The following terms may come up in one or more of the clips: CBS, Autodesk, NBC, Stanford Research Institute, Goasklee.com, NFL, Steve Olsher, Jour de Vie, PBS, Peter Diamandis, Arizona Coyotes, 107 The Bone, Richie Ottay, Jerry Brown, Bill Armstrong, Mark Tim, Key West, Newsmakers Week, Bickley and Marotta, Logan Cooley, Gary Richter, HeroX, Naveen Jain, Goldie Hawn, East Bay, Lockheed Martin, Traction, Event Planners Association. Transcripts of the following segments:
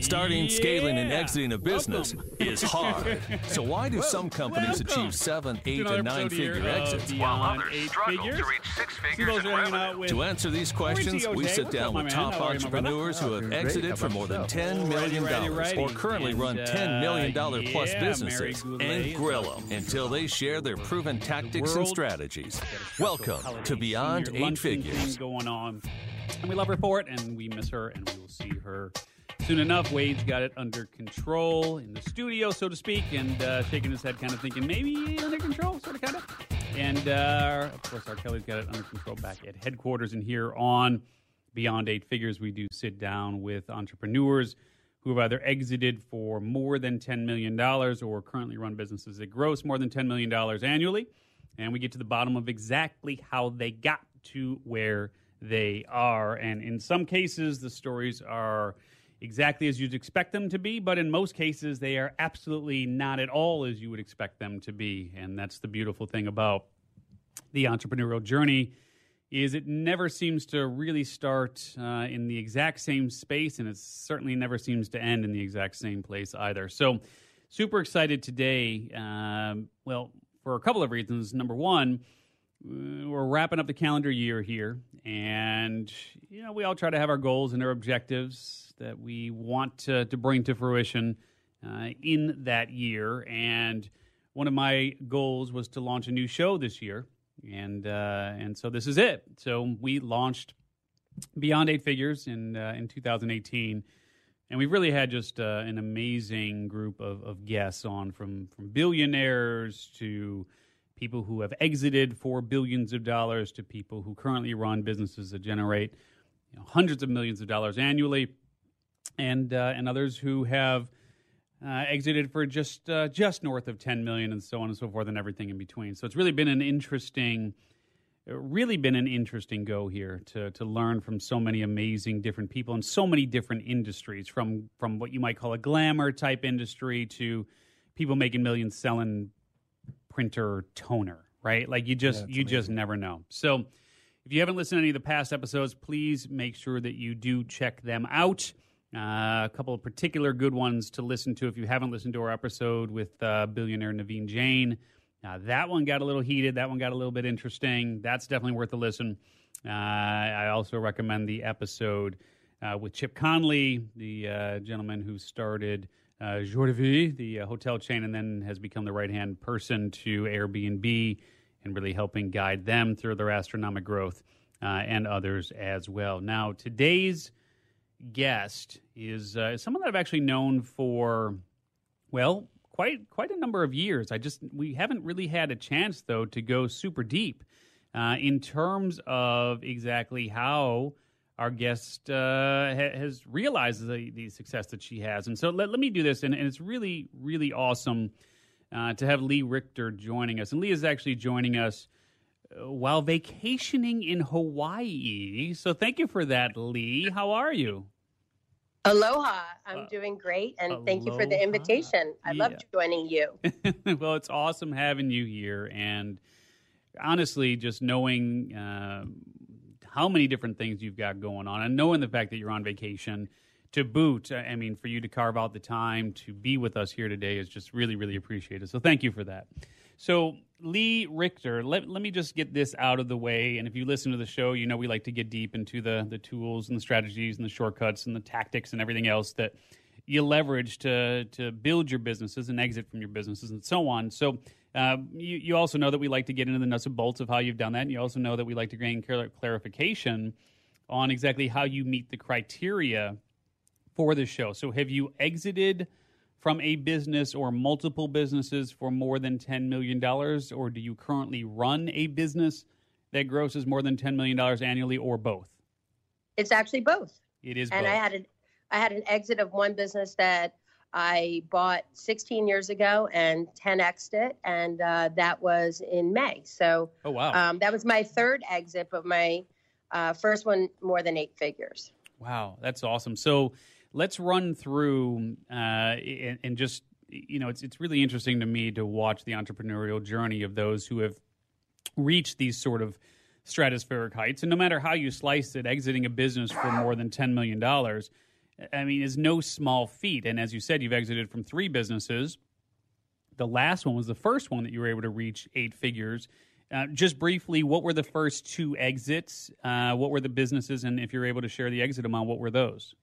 Starting, scaling, and exiting a business is hard. So why do some companies achieve 7, 8, and 9-figure exits while others struggle to reach 6 figures in revenue? To answer these questions, we sit down with top entrepreneurs who have exited for more than $10 million or currently run $10 million-plus businesses and grill them until they share their proven tactics and strategies. Welcome to Beyond 8 Figures. And we love her for it, and we miss her, and we will see her soon enough. Wade's got it under control in the studio, so to speak, and shaking his head, kind of thinking maybe under control, sort of, kind of. And, of course, our Kelly's got it under control back at headquarters. And here on Beyond 8 Figures, we do sit down with entrepreneurs who have either exited for more than $10 million or currently run businesses that gross more than $10 million annually. And we get to the bottom of exactly how they got to where they are. And in some cases, the stories are exactly as you'd expect them to be, but in most cases, they are absolutely not at all as you would expect them to be. And that's the beautiful thing about the entrepreneurial journey, is it never seems to really start in the exact same space, and it certainly never seems to end in the exact same place either. So super excited today, well, for a couple of reasons. Number one, we're wrapping up the calendar year here, and you know, we all try to have our goals and our objectives that we want to bring to fruition in that year. And one of my goals was to launch a new show this year, and so this is it. So we launched Beyond 8 Figures in 2018, and we've really had just an amazing group of guests on, from billionaires to people who have exited for billions of dollars to people who currently run businesses that generate, you know, hundreds of millions of dollars annually, and others who have exited for just north of $10 million, and so on and so forth, and everything in between. So it's really been an interesting go here to learn from so many amazing different people in so many different industries, from what you might call a glamour type industry to people making millions selling printer toner, right? Like you just never know. So if you haven't listened to any of the past episodes, please make sure that you do check them out. A couple of particular good ones to listen to if you haven't listened to our episode with billionaire Naveen Jain. That one got a little heated. That one got a little bit interesting. That's definitely worth a listen. I also recommend the episode with Chip Conley, the gentleman who started Jour de Vie, the hotel chain, and then has become the right-hand person to Airbnb and really helping guide them through their astronomic growth, and others as well. Now, today's guest is someone that I've actually known for, well, quite a number of years. We haven't really had a chance, though, to go super deep in terms of exactly how our guest has realized the success that she has. And so let me do this, and it's really, really awesome to have Lee Richter joining us. And Lee is actually joining us while vacationing in Hawaii. So thank you for that, Lee. How are you? Aloha. I'm doing great, and aloha. Thank you for the invitation. I love joining you. Well, it's awesome having you here, and honestly, just knowing how many different things you've got going on, and knowing the fact that you're on vacation to boot, I mean, for you to carve out the time to be with us here today is just really, really appreciated. So thank you for that. So Lee Richter, let me just get this out of the way. And if you listen to the show, you know we like to get deep into the tools and the strategies and the shortcuts and the tactics and everything else that you leverage to build your businesses and exit from your businesses and so on. So you also know that we like to get into the nuts and bolts of how you've done that, and you also know that we like to gain clarification on exactly how you meet the criteria for the show. So have you exited from a business or multiple businesses for more than $10 million, or do you currently run a business that grosses more than $10 million annually, or both? It's actually both. It is both. And I had an exit of one business that I bought 16 years ago and 10x'd it, and that was in May. So oh, wow. That was my third exit, but my first one more than 8 figures. Wow, that's awesome. So let's run through and just, you know, it's really interesting to me to watch the entrepreneurial journey of those who have reached these sort of stratospheric heights. And no matter how you slice it, exiting a business for more than $10 million I mean, is no small feat. And as you said, you've exited from three businesses. The last one was the first one that you were able to reach eight figures. Just briefly, what were the first two exits? What were the businesses? And if you're able to share the exit amount, what were those?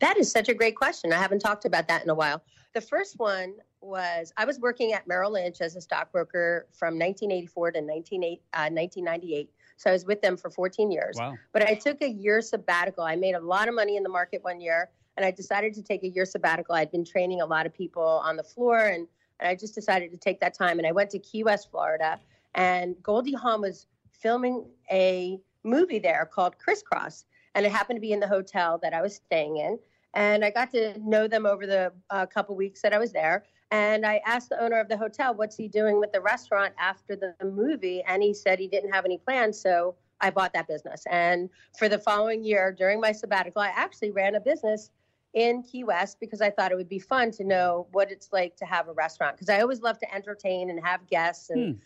That is such a great question. I haven't talked about that in a while. The first one was I was working at Merrill Lynch as a stockbroker from 1984 to 1998. So I was with them for 14 years. Wow. But I took a year sabbatical. I made a lot of money in the market one year, and I decided to take a year sabbatical. I'd been training a lot of people on the floor, and I just decided to take that time. And I went to Key West, Florida, and Goldie Hawn was filming a movie there called Criss Cross. And it happened to be in the hotel that I was staying in. And I got to know them over the couple weeks that I was there. And I asked the owner of the hotel, what's he doing with the restaurant after the movie? And he said he didn't have any plans. So I bought that business. And for the following year, during my sabbatical, I actually ran a business in Key West because I thought it would be fun to know what it's like to have a restaurant. Because I always love to entertain and have guests. And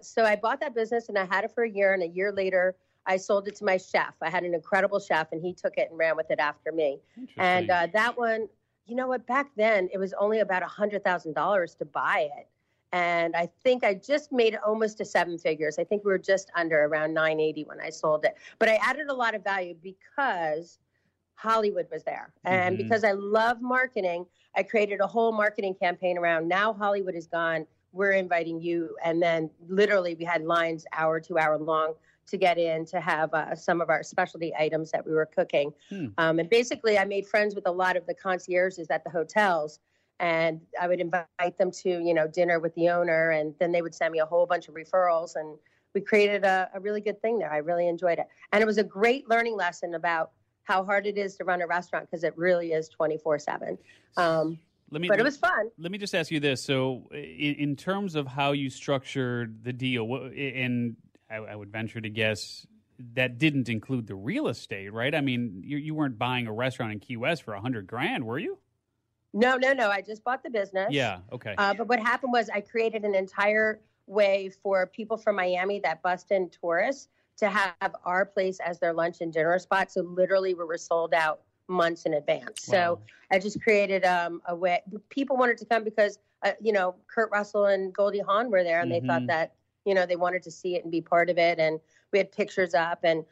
so I bought that business and I had it for a year. And a year later, I sold it to my chef. I had an incredible chef, and he took it and ran with it after me. And that one, you know what, back then, it was only about $100,000 to buy it. And I think I just made it almost to seven figures. I think we were just under around 980 when I sold it. But I added a lot of value because Hollywood was there. And because I love marketing, I created a whole marketing campaign around now Hollywood is gone. We're inviting you. And then literally we had lines hour, 2 hour long to get in to have some of our specialty items that we were cooking. And basically I made friends with a lot of the concierges at the hotels, and I would invite them to, you know, dinner with the owner, and then they would send me a whole bunch of referrals, and we created a really good thing there. I really enjoyed it. And it was a great learning lesson about how hard it is to run a restaurant because it really is 24/7. But it was fun. Let me just ask you this. So in terms of how you structured the deal, and I would venture to guess that didn't include the real estate, right? I mean, you weren't buying a restaurant in Key West for $100,000, were you? No. I just bought the business. Yeah, okay. But what happened was I created an entire way for people from Miami that bust in tourists to have our place as their lunch and dinner spot. So literally we were sold out months in advance. Wow. So I just created a way. People wanted to come because, Kurt Russell and Goldie Hawn were there, and they thought that, they wanted to see it and be part of it. And we had pictures up, and,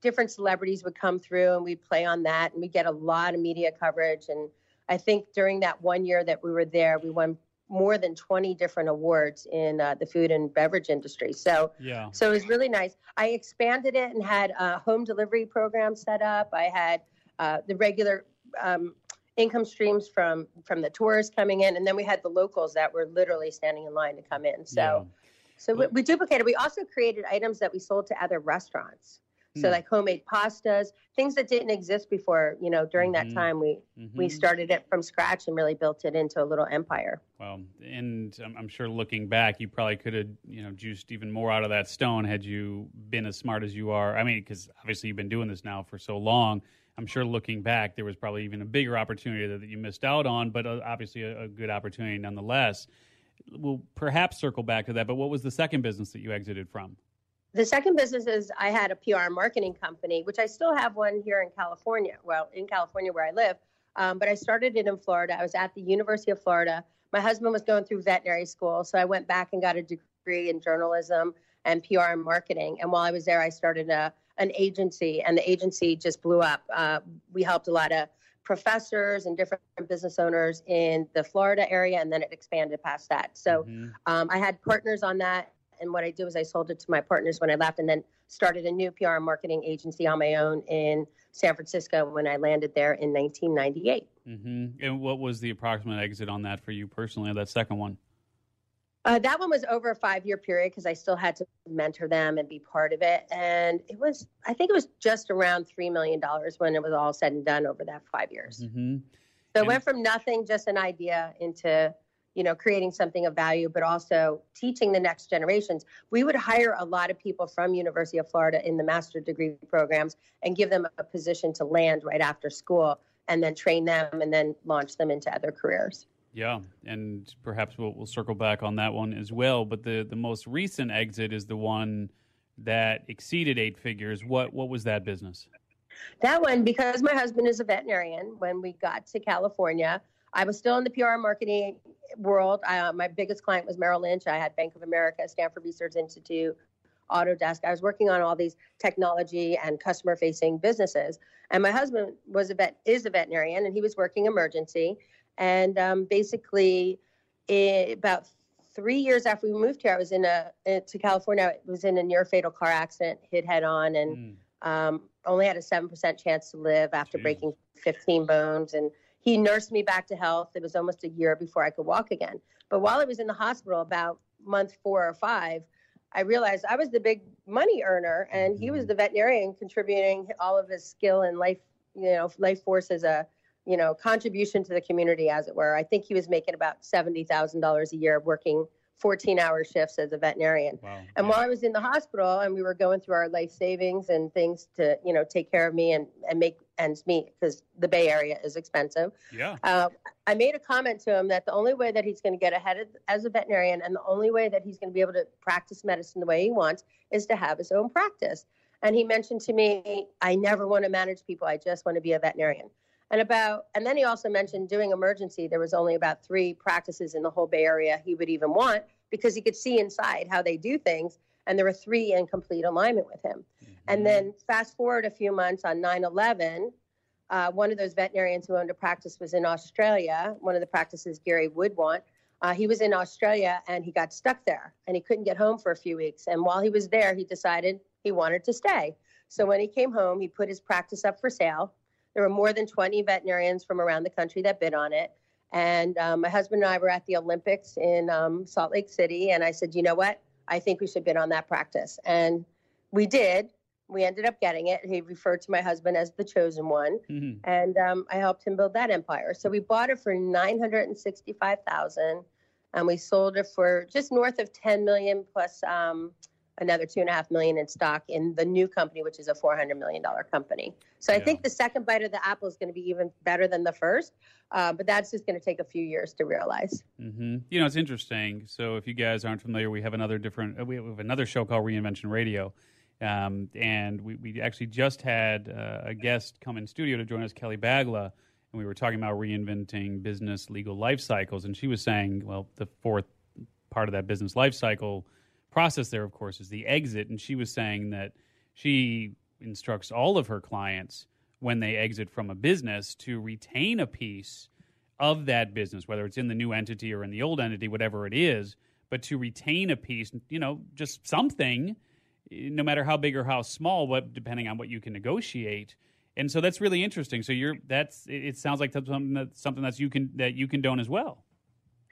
different celebrities would come through, and we'd play on that. And we get a lot of media coverage. And I think during that one year that we were there, we won more than 20 different awards in the food and beverage industry. So it was really nice. I expanded it and had a home delivery program set up. I had the regular income streams from the tourists coming in. And then we had the locals that were literally standing in line to come in. So we duplicated. We also created items that we sold to other restaurants. So like homemade pastas, things that didn't exist before, during that time, we started it from scratch and really built it into a little empire. Well, and I'm sure looking back, you probably could have, juiced even more out of that stone had you been as smart as you are. I mean, because obviously you've been doing this now for so long. I'm sure looking back, there was probably even a bigger opportunity that you missed out on, but obviously a good opportunity nonetheless. We'll perhaps circle back to that, but what was the second business that you exited from? The second business is I had a PR and marketing company, which I still have one here in California, where I live, but I started it in Florida. I was at the University of Florida. My husband was going through veterinary school, so I went back and got a degree in journalism and PR and marketing, and while I was there, I started an agency, and the agency just blew up. We helped a lot of professors and different business owners in the Florida area, and then it expanded past that. So I had partners on that. And what I did was I sold it to my partners when I left, and then started a new PR and marketing agency on my own in San Francisco when I landed there in 1998. And what was the approximate exit on that for you personally, that second one? That one was over a 5-year period because I still had to mentor them and be part of it. And I think it was just around $3 million when it was all said and done over that 5 years. So it went from nothing, just an idea, into creating something of value, but also teaching the next generations. We would hire a lot of people from University of Florida in the master degree programs and give them a position to land right after school and then train them and then launch them into other careers. Yeah, and perhaps we'll circle back on that one as well. But the most recent exit is the one that exceeded eight figures. What was that business? That one, because my husband is a veterinarian, when we got to California, I was still in the PR marketing world. My biggest client was Merrill Lynch. I had Bank of America, Stanford Research Institute, Autodesk. I was working on all these technology and customer-facing businesses. And my husband was is a veterinarian, and he was working emergency. And basically, about 3 years after we moved here, I was to California. I was in a near-fatal car accident, hit head-on, and only had a 7% chance to live after breaking 15 bones. And he nursed me back to health. It was almost a year before I could walk again. But while I was in the hospital, about month 4 or 5, I realized I was the big money earner, and he was the veterinarian contributing all of his skill and life force as a, contribution to the community, as it were. I think he was making about $70,000 a year working 14-hour shifts as a veterinarian. Wow. And while I was in the hospital and we were going through our life savings and things to, take care of me and make ends meet, because the Bay Area is expensive. Yeah. I made a comment to him that the only way that he's going to get ahead as a veterinarian and the only way that he's going to be able to practice medicine the way he wants is to have his own practice. And he mentioned to me, I never want to manage people. I just want to be a veterinarian. And then he also mentioned doing emergency, there was only about 3 practices in the whole Bay Area he would even want, because he could see inside how they do things. And there were 3 in complete alignment with him. Mm-hmm. And then fast forward a few months on 9/11, one of those veterinarians who owned a practice was in Australia. One of the practices Gary would want. He was in Australia and he got stuck there and he couldn't get home for a few weeks. And while he was there, he decided he wanted to stay. So when he came home, he put his practice up for sale. There were more than 20 veterinarians from around the country that bid on it. And my husband and I were at the Olympics in Salt Lake City. And I said, you know what? I think we should bid on that practice. And we did. We ended up getting it. He referred to my husband as the chosen one. Mm-hmm. And I helped him build that empire. So we bought it for $965,000. And we sold it for just north of $10 million plus another $2.5 million in stock in the new company, which is a $400 million company. So I think the second bite of the apple is going to be even better than the first, but that's just going to take a few years to realize. Mm-hmm. It's interesting. So if you guys aren't familiar, we have another show called Reinvention Radio. And we actually just had a guest come in studio to join us, Kelly Bagla, and we were talking about reinventing business legal life cycles. And she was saying, well, the fourth part of that business life cycle process there, of course, is the exit. And she was saying that she instructs all of her clients when they exit from a business to retain a piece of that business, whether it's in the new entity or in the old entity, whatever it is, but to retain a piece, just something, no matter how big or how small, but depending on what you can negotiate. And so that's really interesting. So it sounds like that's something that you condone as well.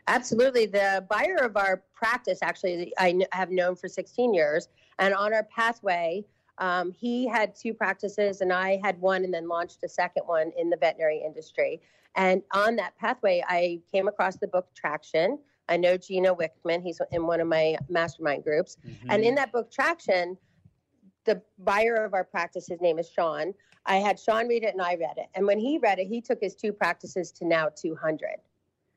Absolutely. The buyer of our practice, actually, I have known for 16 years. And on our pathway, he had 2 practices and I had 1 and then launched a second one in the veterinary industry. And on that pathway, I came across the book Traction. I know Gino Wickman. He's in one of my mastermind groups. Mm-hmm. And in that book Traction, the buyer of our practice, his name is Sean. I had Sean read it and I read it. And when he read it, he took his 2 practices to now 200.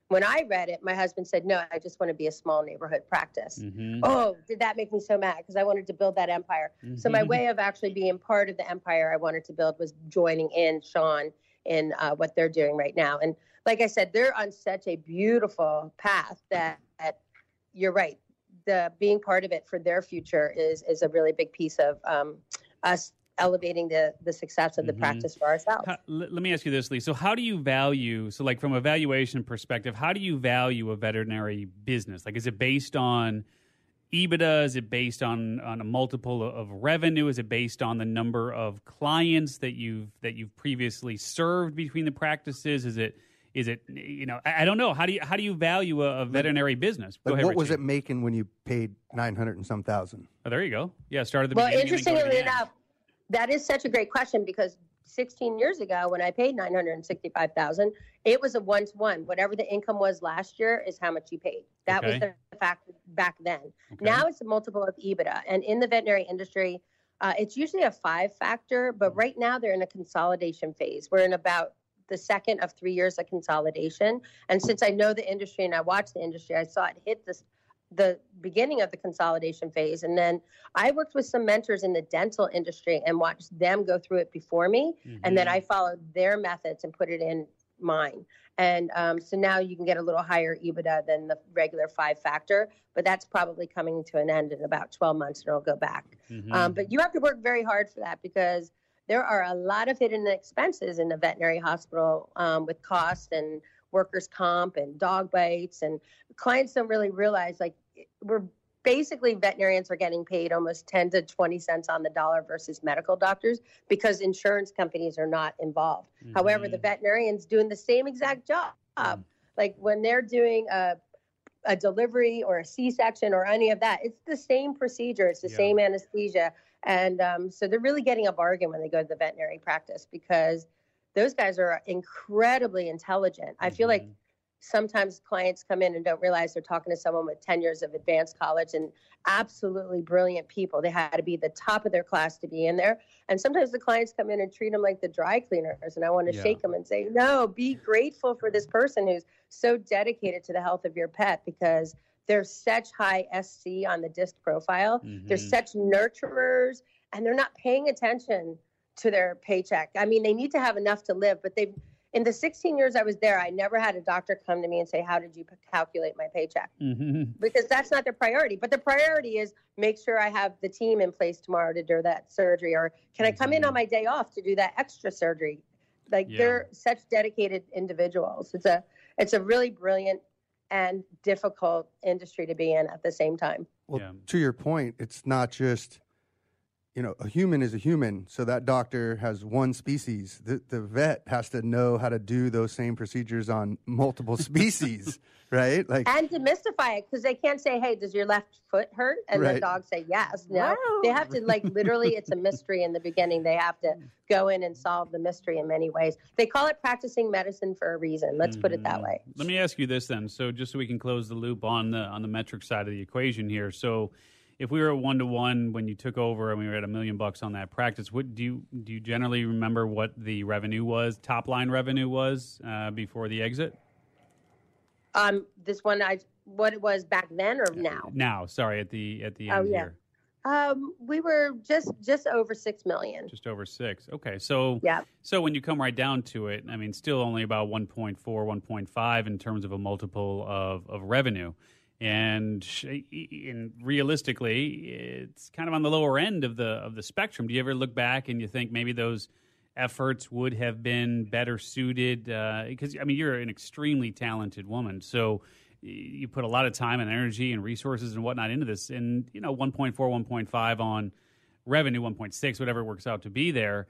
When I read it, my husband said, no, I just want to be a small neighborhood practice. Mm-hmm. Oh, did that make me so mad? Because I wanted to build that empire. Mm-hmm. So my way of actually being part of the empire I wanted to build was joining in Sean in what they're doing right now. And like I said, they're on such a beautiful path that you're right. The being part of it for their future is a really big piece of us elevating the success of the practice for ourselves. Let me ask you this, Lee. So how do you value, from a valuation perspective, how do you value a veterinary business? Like, is it based on EBITDA? Is it based on a multiple of revenue? Is it based on the number of clients that you've previously served between the practices? Is it I don't know. How do you value a veterinary business? Go ahead, what Richie. Was it making when you paid 900 and some thousand? Oh, there you go. Yeah, start at the beginning. Well, interestingly enough, that is such a great question, because 16 years ago, when I paid $965,000, it was a one-to-one. Whatever the income was last year is how much you paid. That was the fact back then. Okay. Now it's a multiple of EBITDA. And in the veterinary industry, it's usually a 5 factor, but right now they're in a consolidation phase. We're in about the second of 3 years of consolidation. And since I know the industry and I watch the industry, I saw it hit this the beginning of the consolidation phase. And then I worked with some mentors in the dental industry and watched them go through it before me. Mm-hmm. And then I followed their methods and put it in mine. And so now you can get a little higher EBITDA than the regular 5-factor, but that's probably coming to an end in about 12 months and it'll go back. Mm-hmm. But you have to work very hard for that because there are a lot of hidden expenses in the veterinary hospital with cost and workers' comp and dog bites. And clients don't really realize, like, we're basically veterinarians are getting paid almost 10 to 20 cents on the dollar versus medical doctors because insurance companies are not involved. Mm-hmm. However, the veterinarian's doing the same exact job. Mm-hmm. Like when they're doing a delivery or a C-section or any of that, it's the same procedure. It's the same anesthesia. And so they're really getting a bargain when they go to the veterinary practice because those guys are incredibly intelligent. Mm-hmm. I feel like sometimes clients come in and don't realize they're talking to someone with 10 years of advanced college and absolutely brilliant people. They had to be the top of their class to be in there. And sometimes the clients come in and treat them like the dry cleaners. And I want to shake them and say, no, be grateful for this person who's so dedicated to the health of your pet because they're such high SC on the DISC profile. Mm-hmm. They're such nurturers and they're not paying attention to their paycheck. I mean, they need to have enough to live, but they've, in the 16 years I was there, I never had a doctor come to me and say, how did you calculate my paycheck? Mm-hmm. Because that's not their priority. But the priority is make sure I have the team in place tomorrow to do that surgery. Or can I come in on my day off to do that extra surgery? Like they're such dedicated individuals. It's a really brilliant and difficult industry to be in at the same time. Well, to your point, it's not just, you know, a human is a human, so that doctor has one species. The vet has to know how to do those same procedures on multiple species, right? Like, and demystify it, because they can't say, hey, does your left foot hurt? And the dog say, yes, no. Wow. They have to, like, literally, it's a mystery in the beginning. They have to go in and solve the mystery in many ways. They call it practicing medicine for a reason. Let's put it that way. Let me ask you this, then. So just so we can close the loop on the metric side of the equation here. So if we were at 1-to-1 when you took over and we were at $1 million on that practice, what do you generally remember what the revenue was, top line revenue was before the exit? This one, what it was back then or now? Now, sorry, at the end here. We were just over $6 million. Just over $6 million. Okay, so so when you come right down to it, I mean, still only about 1.4, 1.5 in terms of a multiple of revenue. And realistically, it's kind of on the lower end of the spectrum. Do you ever look back and you think maybe those efforts would have been better suited? Because, I mean, you're an extremely talented woman. So you put a lot of time and energy and resources and whatnot into this. And, you know, 1.4, 1.5 on revenue, 1.6, whatever it works out to be there.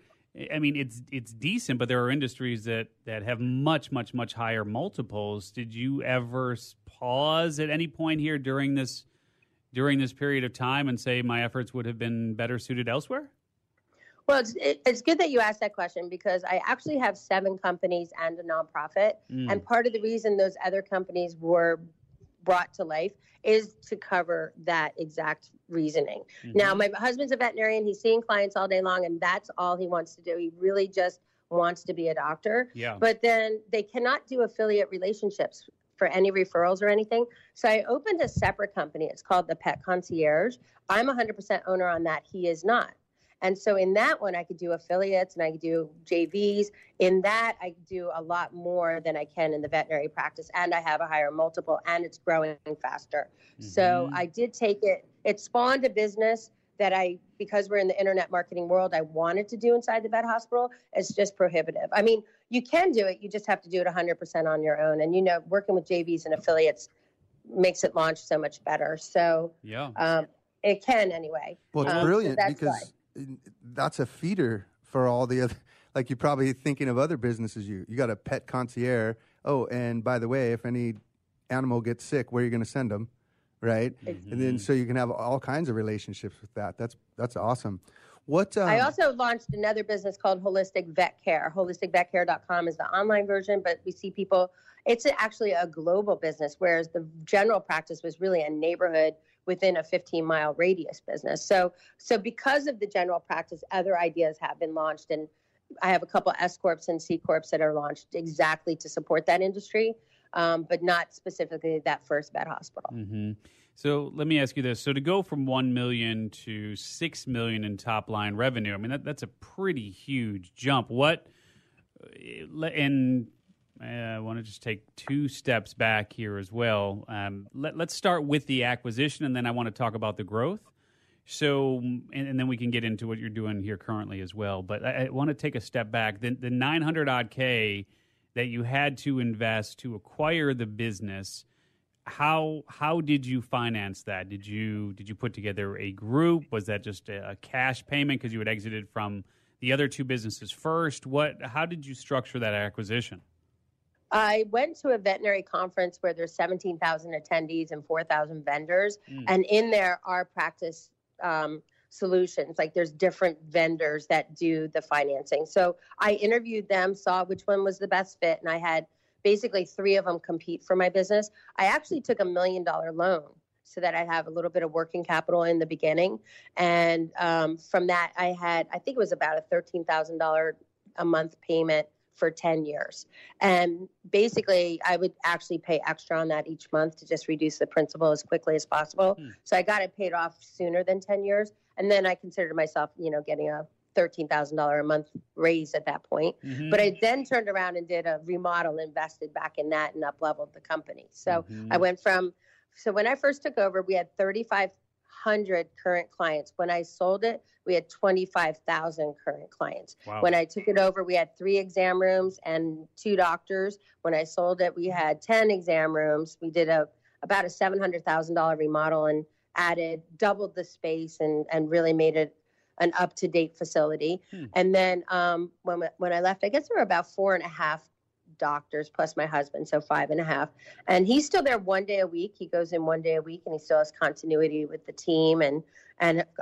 I mean, it's decent, but there are industries that have much, much, much higher multiples. Did you ever pause at any point here during this period of time and say my efforts would have been better suited elsewhere? Well, it's good that you asked that question because I actually have 7 companies and a nonprofit, and part of the reason those other companies were brought to life is to cover that exact reasoning. Mm-hmm. Now, my husband's a veterinarian. He's seeing clients all day long, and that's all he wants to do. He really just wants to be a doctor. Yeah. But then they cannot do affiliate relationships for any referrals or anything. So I opened a separate company. It's called the Pet Concierge. I'm 100% owner on that. He is not. And so in that one, I could do affiliates and I could do JVs. In that, I could do a lot more than I can in the veterinary practice. And I have a higher multiple and it's growing faster. Mm-hmm. So I did take it. It spawned a business that because we're in the internet marketing world, I wanted to do inside the vet hospital. It's just prohibitive. I mean, you can do it. You just have to do it 100% on your own. And, you know, working with JVs and affiliates makes it launch so much better. So it can anyway. Well, it's brilliant so because that's a feeder for all the other, like you're probably thinking of other businesses. You got a pet concierge. Oh, and by the way, if any animal gets sick, where are you going to send them? Right. Mm-hmm. And then so you can have all kinds of relationships with that. That's awesome. What I also launched another business called Holistic Vet Care. HolisticVetCare.com is the online version, but we see people. It's actually a global business, whereas the general practice was really a neighborhood within a 15-mile radius business. So because of the general practice, other ideas have been launched, and I have a couple S Corps and C Corps that are launched exactly to support that industry. but not specifically that first vet hospital. Mm-hmm. So let me ask you this. So to go from 1 million to 6 million in top line revenue, I mean, that's a pretty huge jump. I want to just take two steps back here as well. Let's start with the acquisition, and then I want to talk about the growth. So, and then we can get into what you're doing here currently as well. But I want to take a step back. The 900-odd K that you had to invest to acquire the business, how did you finance that? Did you put together a group? Was that just a cash payment because you had exited from the other two businesses first? How did you structure that acquisition? I went to a veterinary conference where there's 17,000 attendees and 4,000 vendors, and in there are practice solutions. Like there's different vendors that do the financing. So I interviewed them, saw which one was the best fit, and I had basically three of them compete for my business. I actually took a $1 million loan so that I have a little bit of working capital in the beginning, and from that I had, I think it was about a $13,000 a month payment for 10 years. And basically I would actually pay extra on that each month to just reduce the principal as quickly as possible. So I got it paid off sooner than 10 years. And then I considered myself, getting a $13,000 a month raise at that point. Mm-hmm. But I then turned around and did a remodel, invested back in that, and up-leveled the company. So I went from, so when I first took over, we had 3,500 current clients. When I sold it, we had 25,000 current clients. Wow. When I took it over, we had 3 exam rooms and 2 doctors. When I sold it, we had 10 exam rooms. We did about a $700,000 remodel and doubled the space and really made it an up-to-date facility. And then when I left, I guess there were about 4.5 doctors plus my husband, so 5.5, and he's still there 1 day a week. He goes in 1 day a week, and he still has continuity with the team and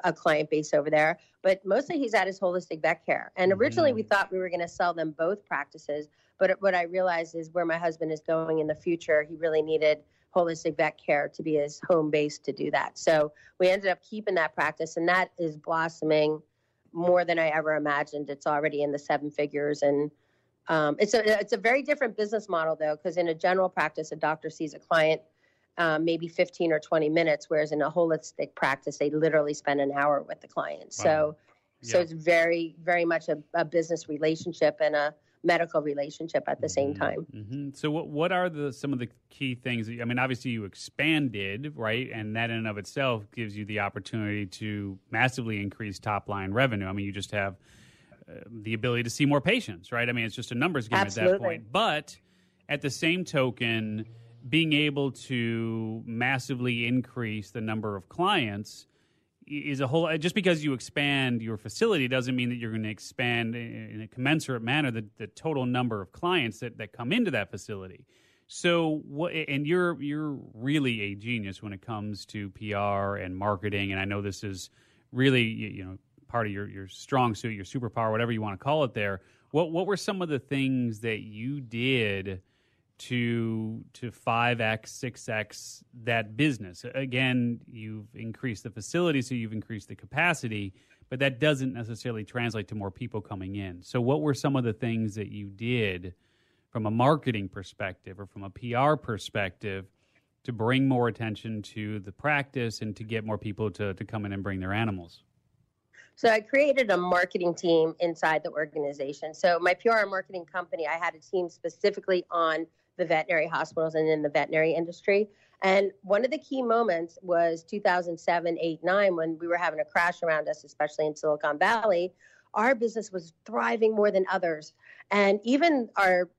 a client base over there, but mostly he's at his Holistic Vet Care. And originally we thought we were going to sell them both practices, but what I realized is where my husband is going in the future, he really needed Holistic Vet Care to be his home base to do that. So we ended up keeping that practice, and that is blossoming more than I ever imagined. It's already in the 7 figures, and it's a very different business model, though, because in a general practice, a doctor sees a client maybe 15 or 20 minutes, whereas in a holistic practice, they literally spend an hour with the client. Wow. So it's very, very much a business relationship and a medical relationship at the same time. Mm-hmm. So what are some of the key things? I mean, obviously you expanded, right? And that in and of itself gives you the opportunity to massively increase top line revenue. I mean, you just have the ability to see more patients, right? I mean, it's just a numbers game. Absolutely. At that point. But at the same token, being able to massively increase the number of clients is a whole. Just because you expand your facility doesn't mean that you're going to expand in a commensurate manner the total number of clients that come into that facility. So, and you're really a genius when it comes to PR and marketing. And I know this is really part of your strong suit, your superpower, whatever you want to call it there. What were some of the things that you did to 5X, 6X that business? Again, you've increased the facility, so you've increased the capacity, but that doesn't necessarily translate to more people coming in. So what were some of the things that you did from a marketing perspective or from a PR perspective to bring more attention to the practice and to get more people to come in and bring their animals? So I created a marketing team inside the organization. So my PR marketing company, I had a team specifically on the veterinary hospitals and in the veterinary industry. And one of the key moments was 2007, 8, 9, when we were having a crash around us, especially in Silicon Valley. Our business was thriving more than others. And even our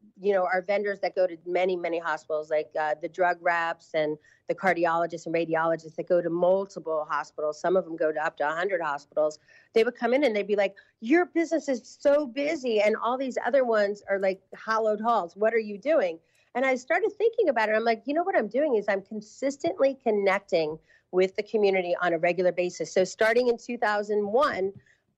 vendors that go to many, many hospitals, like the drug reps and the cardiologists and radiologists that go to multiple hospitals, some of them go to up to 100 hospitals, they would come in and they'd be like, your business is so busy and all these other ones are like hollowed halls. What are you doing? And I started thinking about it. I'm like, what I'm doing is I'm consistently connecting with the community on a regular basis. So starting in 2001,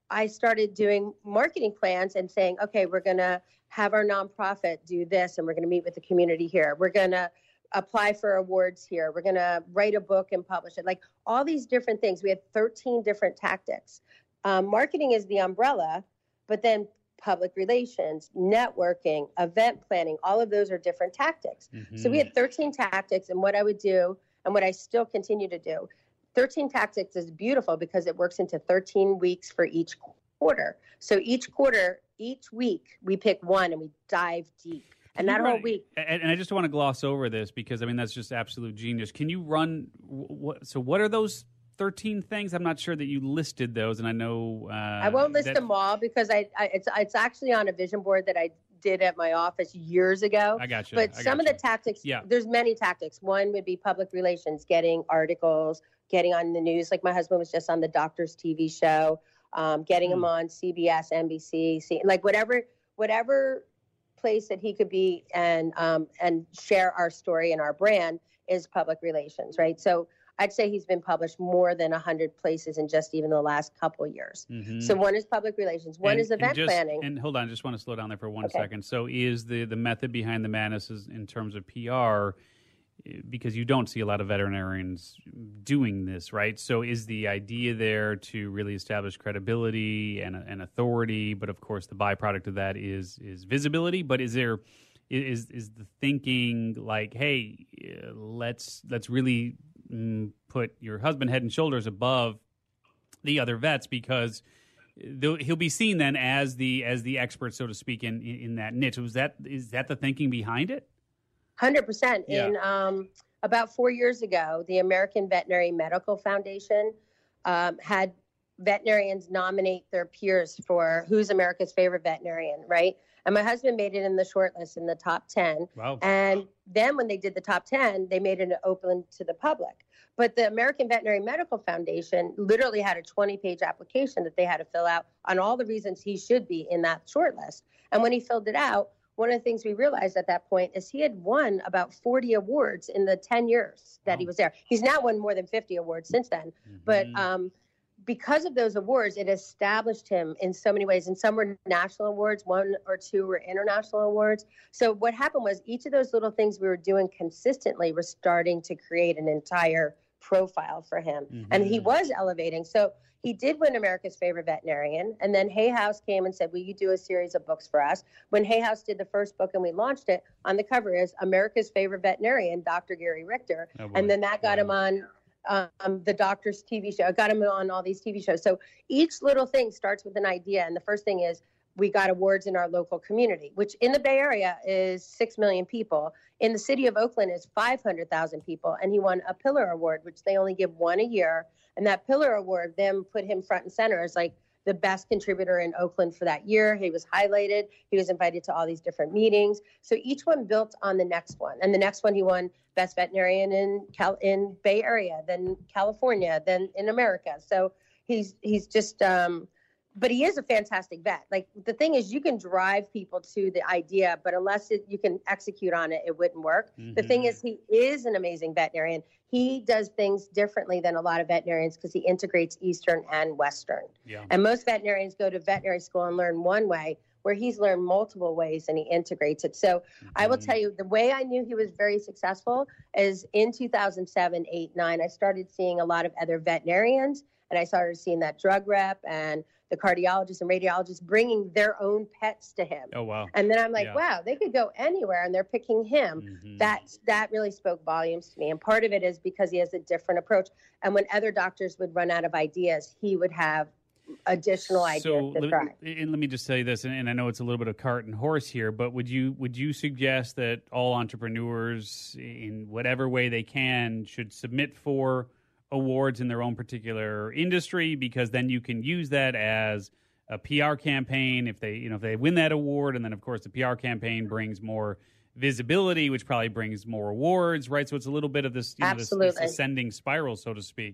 I started doing marketing plans and saying, okay, we're going to have our nonprofit do this, and we're going to meet with the community here. We're going to apply for awards here. We're going to write a book and publish it. Like all these different things. We had 13 different tactics. Marketing is the umbrella, but then public relations, networking, event planning, all of those are different tactics. Mm-hmm. So we had 13 tactics, and what I would do and what I still continue to do. 13 tactics is beautiful because it works into 13 weeks for each quarter. So each quarter, each week, we pick one and we dive deep. And that whole week. And I just want to gloss over this because, I mean, that's just absolute genius. Can you run so what are those 13 things? I'm not sure that you listed those, and I know... I won't list them all because it's actually on a vision board that I did at my office years ago. I got you. But some of the tactics, there's many tactics. One would be public relations, getting articles, getting on the news. Like my husband was just on the doctor's TV show, getting him on CBS, NBC, like whatever place that he could be and share our story and our brand is public relations, right? So I'd say he's been published more than 100 places in just even the last couple years. Mm-hmm. So one is public relations, one is event planning. And hold on, I just want to slow down there for one second. So is the method behind the madness is in terms of PR, because you don't see a lot of veterinarians doing this, right? So is the idea there to really establish credibility and authority, but of course the byproduct of that is visibility, but is there... Is the thinking like, hey, let's really put your husband head and shoulders above the other vets because he'll be seen then as the expert, so to speak, in that niche. Is that the thinking behind it? 100%. Yeah. In about 4 years ago, the American Veterinary Medical Foundation had veterinarians nominate their peers for who's America's favorite veterinarian, right? And my husband made it in the short list in the top 10. Wow. And then when they did the top 10, they made it open to the public. But the American Veterinary Medical Foundation literally had a 20-page application that they had to fill out on all the reasons he should be in that short list. And when he filled it out, one of the things we realized at that point is he had won about 40 awards in the 10 years that he was there. He's now won more than 50 awards since then. Mm-hmm. But because of those awards, it established him in so many ways. And some were national awards, one or two were international awards. So what happened was each of those little things we were doing consistently were starting to create an entire profile for him. Mm-hmm. And he was elevating. So he did win America's Favorite Veterinarian. And then Hay House came and said, will you do a series of books for us? When Hay House did the first book and we launched it, on the cover is America's Favorite Veterinarian, Dr. Gary Richter. Oh, and then that got him on... the doctor's TV show. I got him on all these TV shows. So each little thing starts with an idea. And the first thing is we got awards in our local community, which in the Bay Area is 6 million people. In the city of Oakland is 500,000 people. And he won a Pillar Award, which they only give one a year. And that Pillar Award then put him front and center as like the best contributor in Oakland for that year. He was highlighted. He was invited to all these different meetings. So each one built on the next one. And the next one he won Best Veterinarian in Bay Area, then California, then in America. So he's just, but he is a fantastic vet. Like the thing is, you can drive people to the idea, but unless you can execute on it, it wouldn't work. Mm-hmm. The thing is, he is an amazing veterinarian. He does things differently than a lot of veterinarians because he integrates Eastern and Western. Yeah. And most veterinarians go to veterinary school and learn one way, where he's learned multiple ways and he integrates it. So I will tell you, the way I knew he was very successful is in 2007, 8, 9, I started seeing a lot of other veterinarians, and I started seeing that drug rep and the cardiologists and radiologists bringing their own pets to him. Oh, wow. And then I'm like, wow, they could go anywhere, and they're picking him. Mm-hmm. That really spoke volumes to me. And part of it is because he has a different approach. And when other doctors would run out of ideas, he would have additional ideas to try. And let me just tell you this, and I know it's a little bit of cart and horse here, but would you suggest that all entrepreneurs, in whatever way they can, should submit for awards in their own particular industry, because then you can use that as a PR campaign if they win that award, and then of course the PR campaign brings more visibility, which probably brings more awards, right? So it's a little bit of this, this ascending spiral, so to speak.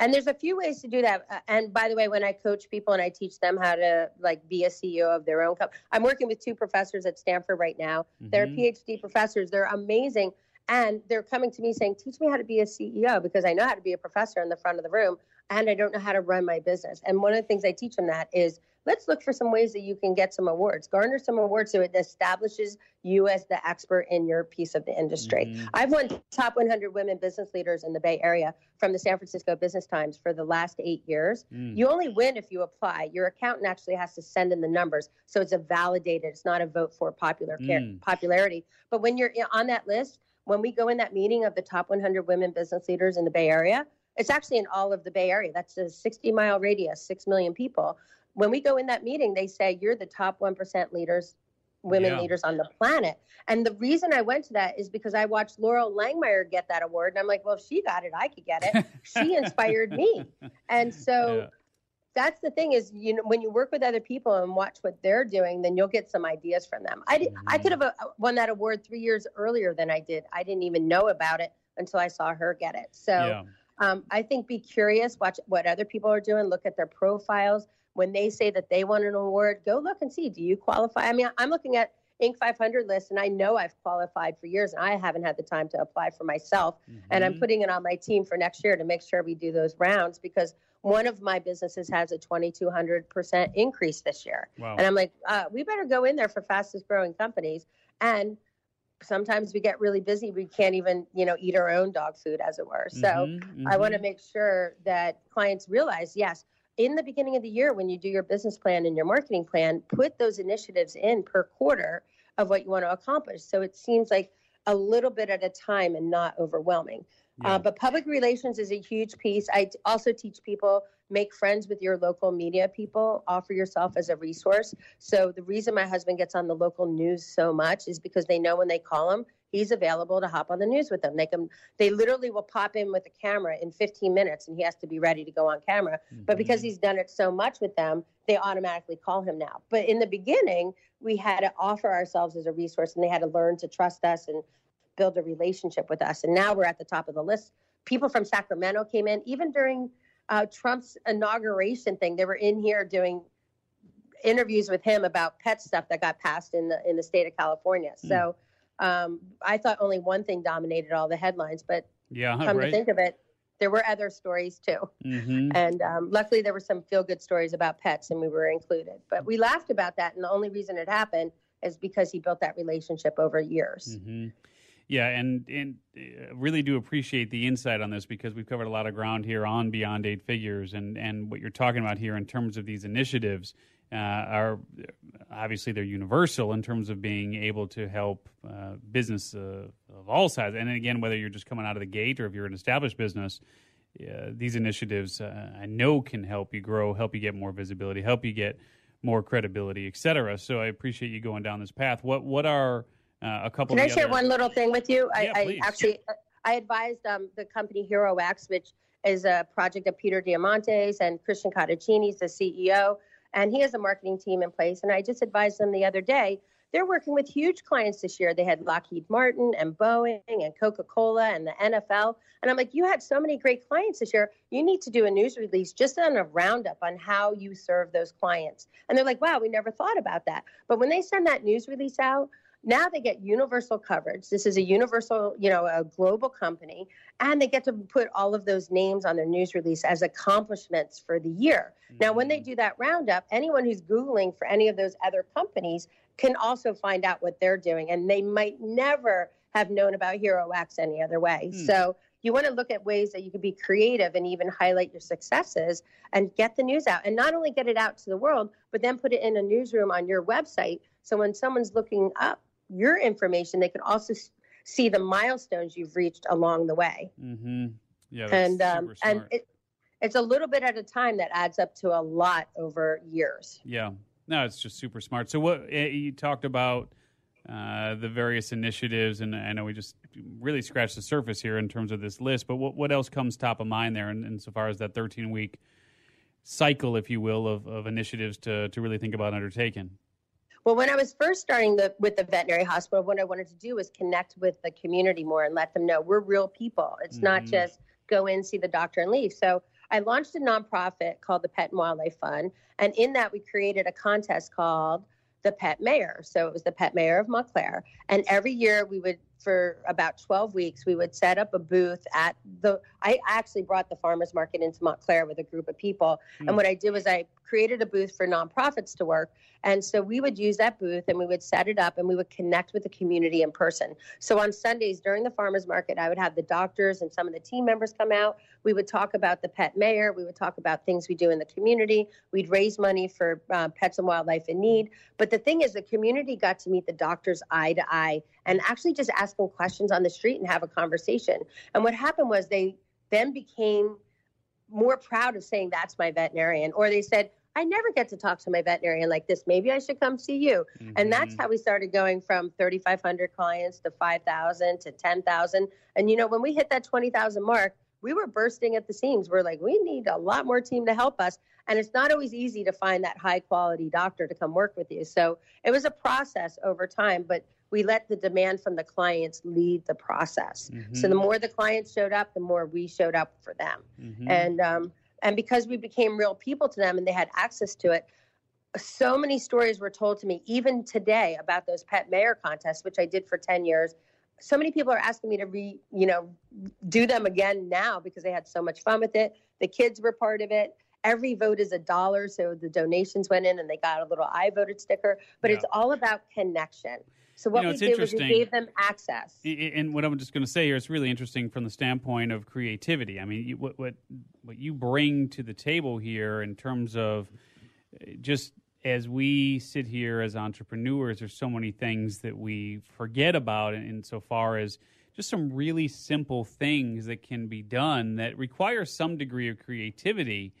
And there's a few ways to do that. And by the way, when I coach people and I teach them how to like be a CEO of their own company, I'm working with two professors at Stanford right now. Mm-hmm. They're PhD professors. They're amazing. And they're coming to me saying, teach me how to be a CEO, because I know how to be a professor in the front of the room and I don't know how to run my business. And one of the things I teach them that is let's look for some ways that you can get some awards, garner some awards so it establishes you as the expert in your piece of the industry. Mm-hmm. I've won top 100 women business leaders in the Bay Area from the San Francisco Business Times for the last 8 years. Mm. You only win if you apply. Your accountant actually has to send in the numbers. So it's a validated, it's not a vote for popularity. But when you're on that list, when we go in that meeting of the top 100 women business leaders in the Bay Area, it's actually in all of the Bay Area. That's a 60-mile radius, 6 million people. When we go in that meeting, they say, you're the top 1% leaders, women leaders on the planet. And the reason I went to that is because I watched Laurel Langmeier get that award. And I'm like, well, if she got it, I could get it. She inspired me. And so that's the thing is, you know, when you work with other people and watch what they're doing, then you'll get some ideas from them. I could have won that award 3 years earlier than I did. I didn't even know about it until I saw her get it. So I think be curious, watch what other people are doing, look at their profiles. When they say that they want an award, go look and see, do you qualify? I mean, I'm looking at Inc. 500 lists, and I know I've qualified for years, and I haven't had the time to apply for myself. Mm-hmm. And I'm putting it on my team for next year to make sure we do those rounds, because one of my businesses has a 2,200% increase this year. Wow. And I'm like, we better go in there for fastest growing companies. And sometimes we get really busy. We can't even, you know, eat our own dog food, as it were. So I want to make sure that clients realize, yes, in the beginning of the year, when you do your business plan and your marketing plan, put those initiatives in per quarter of what you want to accomplish. So it seems like a little bit at a time and not overwhelming. Yeah. But public relations is a huge piece. I also teach people, make friends with your local media people, offer yourself as a resource. So the reason my husband gets on the local news so much is because they know when they call him, he's available to hop on the news with them. They literally will pop in with a camera in 15 minutes, and he has to be ready to go on camera. Mm-hmm. But because he's done it so much with them, they automatically call him now. But in the beginning, we had to offer ourselves as a resource, and they had to learn to trust us and build a relationship with us. And now we're at the top of the list. People from Sacramento came in, even during Trump's inauguration thing. They were in here doing interviews with him about pet stuff that got passed in the state of California. Mm. So I thought only one thing dominated all the headlines, but to think of it, there were other stories too. Mm-hmm. And luckily there were some feel-good stories about pets, and we were included. But we laughed about that, and the only reason it happened is because he built that relationship over years. Mm-hmm. Yeah, and really do appreciate the insight on this, because we've covered a lot of ground here on Beyond Eight Figures, and what you're talking about here in terms of these initiatives are obviously they're universal in terms of being able to help business of all sizes. And again, whether you're just coming out of the gate or if you're an established business, these initiatives I know can help you grow, help you get more visibility, help you get more credibility, et cetera. So I appreciate you going down this path. What are a couple? Can I share one little thing with you? I advised the company HeroX, which is a project of Peter Diamandis and Christian Cattaccini, the CEO, and he has a marketing team in place. And I just advised them the other day. They're working with huge clients this year. They had Lockheed Martin and Boeing and Coca-Cola and the NFL. And I'm like, you had so many great clients this year. You need to do a news release just on a roundup on how you serve those clients. And they're like, wow, we never thought about that. But when they send that news release out, now they get universal coverage. This is a universal, you know, a global company, and they get to put all of those names on their news release as accomplishments for the year. Mm-hmm. Now, when they do that roundup, anyone who's Googling for any of those other companies can also find out what they're doing, and they might never have known about HeroX any other way. Mm. So you want to look at ways that you can be creative and even highlight your successes and get the news out, and not only get it out to the world, but then put it in a newsroom on your website. So when someone's looking up your information, they can also see the milestones you've reached along the way. Mm-hmm. Yeah, and it's a little bit at a time that adds up to a lot over years. Yeah, no, it's just super smart. So what you talked about the various initiatives, and I know we just really scratched the surface here in terms of this list. But what else comes top of mind there, and so far as that 13-week cycle, if you will, of initiatives to really think about undertaking? Well, when I was first starting with the veterinary hospital, what I wanted to do was connect with the community more and let them know we're real people. It's not just go in, see the doctor, and leave. So I launched a nonprofit called the Pet and Wildlife Fund, and in that we created a contest called the Pet Mayor. So it was the Pet Mayor of Montclair, and every year we would for about 12 weeks, we would set up a booth at the, I actually brought the farmers market into Montclair with a group of people. Mm. And what I did was I created a booth for nonprofits to work. And so we would use that booth and we would set it up and we would connect with the community in person. So on Sundays during the farmers market, I would have the doctors and some of the team members come out. We would talk about the Pet Mayor. We would talk about things we do in the community. We'd raise money for pets and wildlife in need. But the thing is, the community got to meet the doctors eye to eye and actually just ask them questions on the street and have a conversation. And what happened was they then became more proud of saying, that's my veterinarian. Or they said, I never get to talk to my veterinarian like this. Maybe I should come see you. Mm-hmm. And that's how we started going from 3,500 clients to 5,000 to 10,000. And, you know, when we hit that 20,000 mark, we were bursting at the seams. We're like, we need a lot more team to help us. And it's not always easy to find that high quality doctor to come work with you. So it was a process over time, but we let the demand from the clients lead the process. Mm-hmm. So the more the clients showed up, the more we showed up for them. Mm-hmm. And because we became real people to them and they had access to it, so many stories were told to me, even today, about those Pet Mayor contests, which I did for 10 years. So many people are asking me to do them again now because they had so much fun with it. The kids were part of it. Every vote is $1. So the donations went in and they got a little I voted sticker. But It's all about connection. So what we did was we gave them access. And what I'm just going to say here is really interesting from the standpoint of creativity. I mean, what you bring to the table here in terms of just as we sit here as entrepreneurs, there's so many things that we forget about insofar as just some really simple things that can be done that require some degree of creativity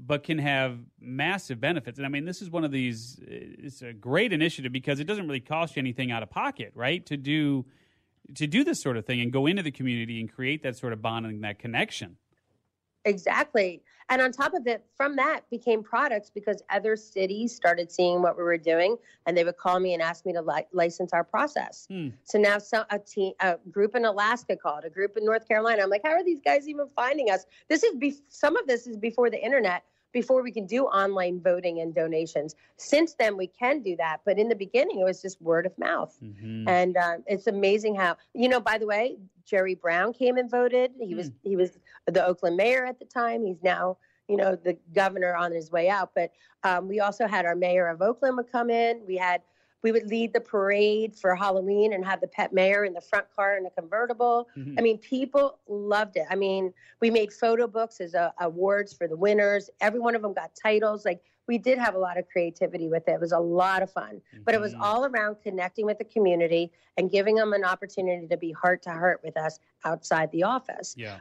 but can have massive benefits. And I mean, this is one of these, it's a great initiative because it doesn't really cost you anything out of pocket, right? To do this sort of thing and go into the community and create that sort of bond and that connection. Exactly. And on top of it, from that became products because other cities started seeing what we were doing and they would call me and ask me to license our process. Hmm. So now a group in Alaska called, a group in North Carolina. I'm like, how are these guys even finding us? Some of this is before the internet, before we can do online voting and donations. Since then, we can do that. But in the beginning, it was just word of mouth. Mm-hmm. And it's amazing how, by the way, Jerry Brown came and voted. He was the Oakland mayor at the time. He's now, the governor on his way out. But we also had our mayor of Oakland would come in. We would lead the parade for Halloween and have the Pet Mayor in the front car in a convertible. Mm-hmm. I mean, people loved it. I mean, we made photo books as awards for the winners. Every one of them got titles. Like, we did have a lot of creativity with it. It was a lot of fun. Mm-hmm. But it was all around connecting with the community and giving them an opportunity to be heart-to-heart with us outside the office. Yeah.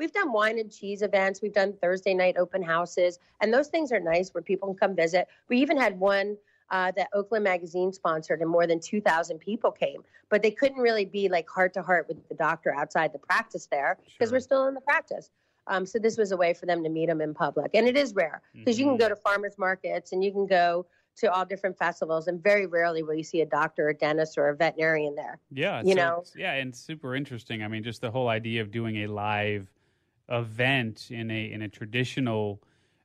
We've done wine and cheese events. We've done Thursday night open houses. And those things are nice where people can come visit. We even had one that Oakland Magazine sponsored, and more than 2,000 people came. But they couldn't really be like heart-to-heart with the doctor outside the practice there because We're still in the practice. So this was a way for them to meet them in public. And it is rare because You can go to farmers markets and you can go to all different festivals, and very rarely will you see a doctor, a dentist, or a veterinarian there. Yeah. And super interesting. I mean, just the whole idea of doing a live event in a traditional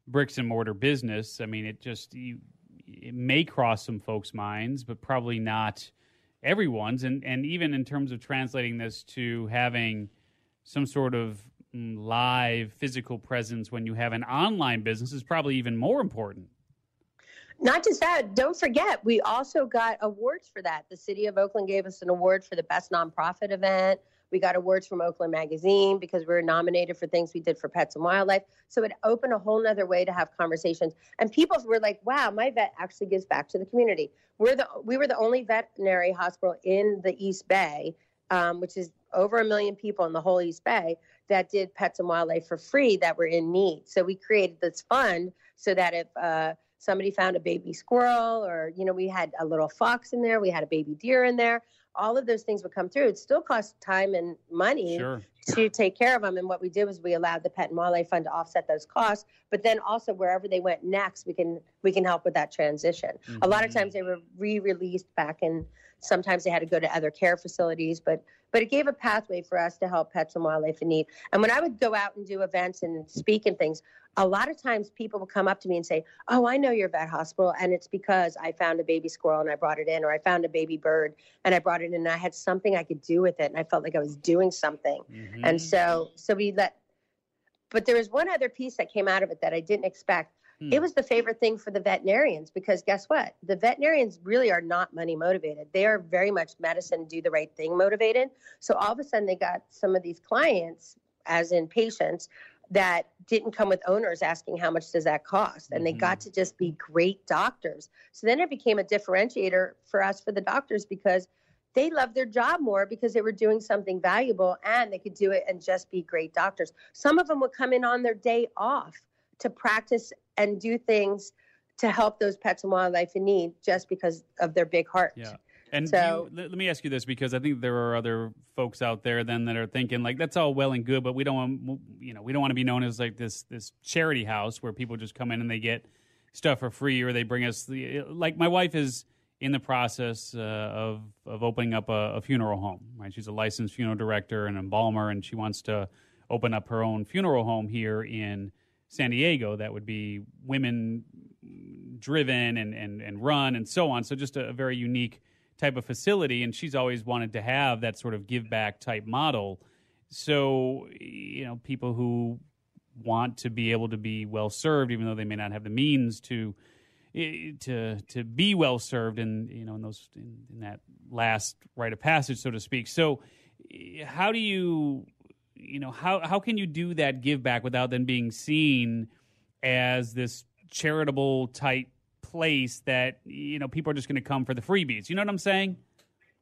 bricks-and-mortar business, I mean, it may cross some folks' minds, but probably not everyone's. And even in terms of translating this to having some sort of live physical presence when you have an online business is probably even more important. Not just that, don't forget, we also got awards for that. The city of Oakland gave us an award for the best nonprofit event. We got awards from Oakland Magazine because we were nominated for things we did for pets and wildlife. So it opened a whole nother way to have conversations. And people were like, wow, my vet actually gives back to the community. We were the only veterinary hospital in the East Bay, which is over 1 million people in the whole East Bay, that did pets and wildlife for free that were in need. So we created this fund so that if somebody found a baby squirrel or, we had a little fox in there, we had a baby deer in there, all of those things would come through. It still costs time and money to take care of them. And what we did was we allowed the Pet and Wildlife Fund to offset those costs. But then also wherever they went next, we can help with that transition. Mm-hmm. A lot of times they were re-released back, and sometimes they had to go to other care facilities. But it gave a pathway for us to help pets and wildlife in need. And when I would go out and do events and speak and things, A lot of times people will come up to me and say, oh, I know your vet hospital, and it's because I found a baby squirrel and I brought it in, or I found a baby bird and I brought it in, and I had something I could do with it, and I felt like I was doing something. Mm-hmm. And so we let, but there was one other piece that came out of it that I didn't expect. It was the favorite thing for the veterinarians, because guess what? The veterinarians really are not money motivated. They are very much medicine, do the right thing motivated. So all of a sudden they got some of these clients, as in patients, that didn't come with owners asking how much does that cost. And they got to just be great doctors. So then it became a differentiator for us, for the doctors, because they loved their job more because they were doing something valuable and they could do it and just be great doctors. Some of them would come in on their day off to practice and do things to help those pets and wildlife in need just because of their big heart. Yeah. And so, let me ask you this, because I think there are other folks out there then that are thinking like, that's all well and good, but we don't want to be known as like this charity house where people just come in and they get stuff for free, or they bring us like my wife is in the process of opening up a funeral home, right? She's a licensed funeral director and embalmer, and she wants to open up her own funeral home here in San Diego that would be women driven and run and so on. So just a very unique type of facility. And she's always wanted to have that sort of give back type model. So, people who want to be able to be well served, even though they may not have the means to be well served in that last rite of passage, so to speak. So how do you, how can you do that give back without then being seen as this charitable type place that, people are just going to come for the freebies? You know what I'm saying?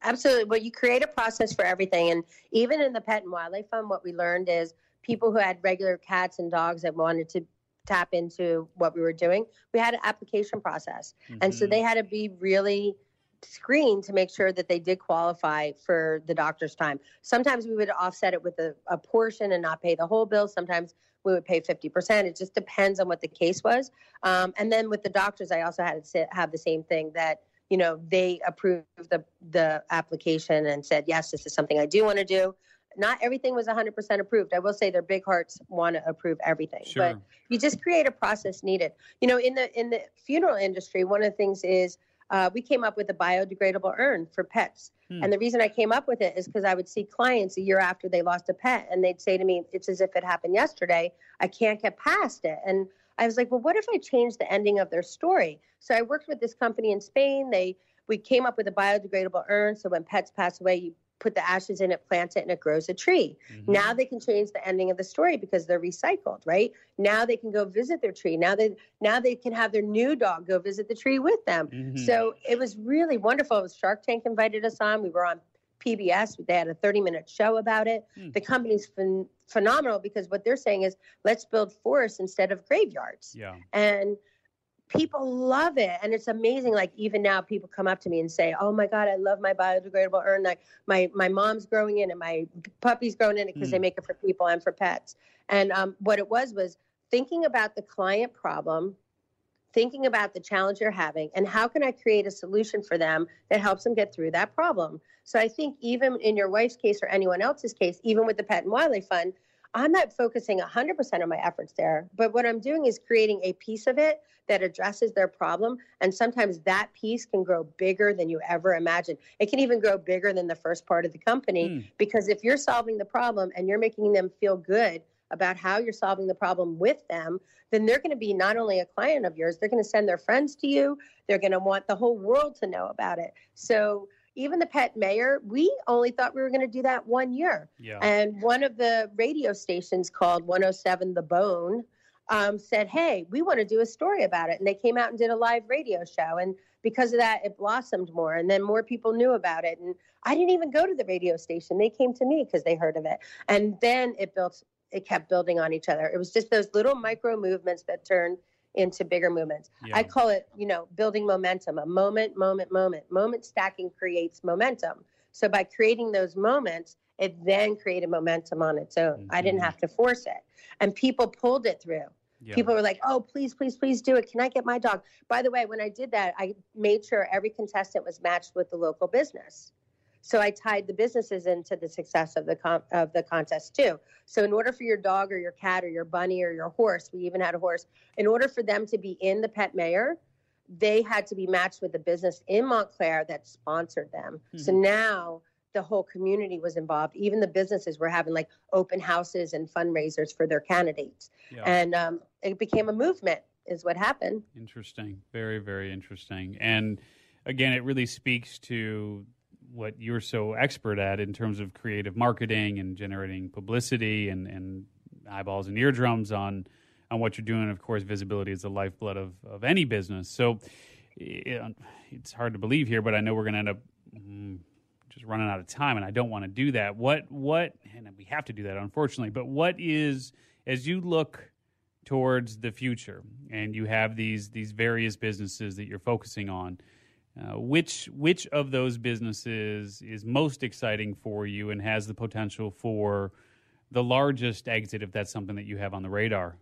Absolutely. Well, you create a process for everything. And even in the Pet and Wildlife Fund, what we learned is people who had regular cats and dogs that wanted to tap into what we were doing, we had an application process. Mm-hmm. And so they had to be really screen to make sure that they did qualify for the doctor's time. Sometimes we would offset it with a portion and not pay the whole bill. Sometimes we would pay 50%. It just depends on what the case was. And then with the doctors, I also had to have the same thing that, they approved the application and said, yes, this is something I do want to do. Not everything was 100% approved. I will say their big hearts want to approve everything, sure. But you just create a process needed. In the funeral industry, one of the things is, we came up with a biodegradable urn for pets. And the reason I came up with it is because I would see clients a year after they lost a pet, and they'd say to me, it's as if it happened yesterday. I can't get past it. And I was like, well, what if I change the ending of their story? So I worked with this company in Spain. We came up with a biodegradable urn. So when pets pass away, you put the ashes in it, plant it, and it grows a tree. Mm-hmm. Now they can change the ending of the story because they're recycled, right? Now they can go visit their tree. Now they can have their new dog go visit the tree with them. Mm-hmm. So it was really wonderful. It was Shark Tank invited us on. We were on PBS. They had a 30-minute show about it. Mm-hmm. The company's phenomenal because what they're saying is, let's build forests instead of graveyards. Yeah. And people love it. And it's amazing. Like even now people come up to me and say, oh my God, I love my biodegradable urn. Like my mom's growing in it. My puppy's growing in it because they make it for people and for pets. And what it was thinking about the client problem, thinking about the challenge you're having, and how can I create a solution for them that helps them get through that problem? So I think even in your wife's case or anyone else's case, even with the Pet and Wildlife Fund, I'm not focusing 100% of my efforts there, but what I'm doing is creating a piece of it that addresses their problem, and sometimes that piece can grow bigger than you ever imagined. It can even grow bigger than the first part of the company, because if you're solving the problem and you're making them feel good about how you're solving the problem with them, then they're going to be not only a client of yours, they're going to send their friends to you, they're going to want the whole world to know about it. So even the Pet Mayor, we only thought we were going to do that 1 year. Yeah. And one of the radio stations called 107 The Bone said, hey, we want to do a story about it. And they came out and did a live radio show. And because of that, it blossomed more. And then more people knew about it. And I didn't even go to the radio station. They came to me because they heard of it. And then it kept building on each other. It was just those little micro movements that turned into bigger movements. Yeah. I call it, building momentum, a moment. Moment stacking creates momentum. So by creating those moments, it then created momentum on its own. Mm-hmm. I didn't have to force it. And people pulled it through. Yeah. People were like, oh, please, please, please do it. Can I get my dog? By the way, when I did that, I made sure every contestant was matched with the local business. So I tied the businesses into the success of the contest too. So in order for your dog or your cat or your bunny or your horse, we even had a horse, in order for them to be in the Pet Mayor, they had to be matched with a business in Montclair that sponsored them. Mm-hmm. So now the whole community was involved. Even the businesses were having like open houses and fundraisers for their candidates. Yeah. And it became a movement is what happened. Interesting. Very, very interesting. And again, it really speaks to what you're so expert at in terms of creative marketing and generating publicity and eyeballs and eardrums on what you're doing. Of course, visibility is the lifeblood of any business. So it's hard to believe here, but I know we're going to end up just running out of time, and I don't want to do that. What, and we have to do that, unfortunately, but what is, as you look towards the future and you have these various businesses that you're focusing on, which of those businesses is most exciting for you and has the potential for the largest exit, if that's something that you have on the radar?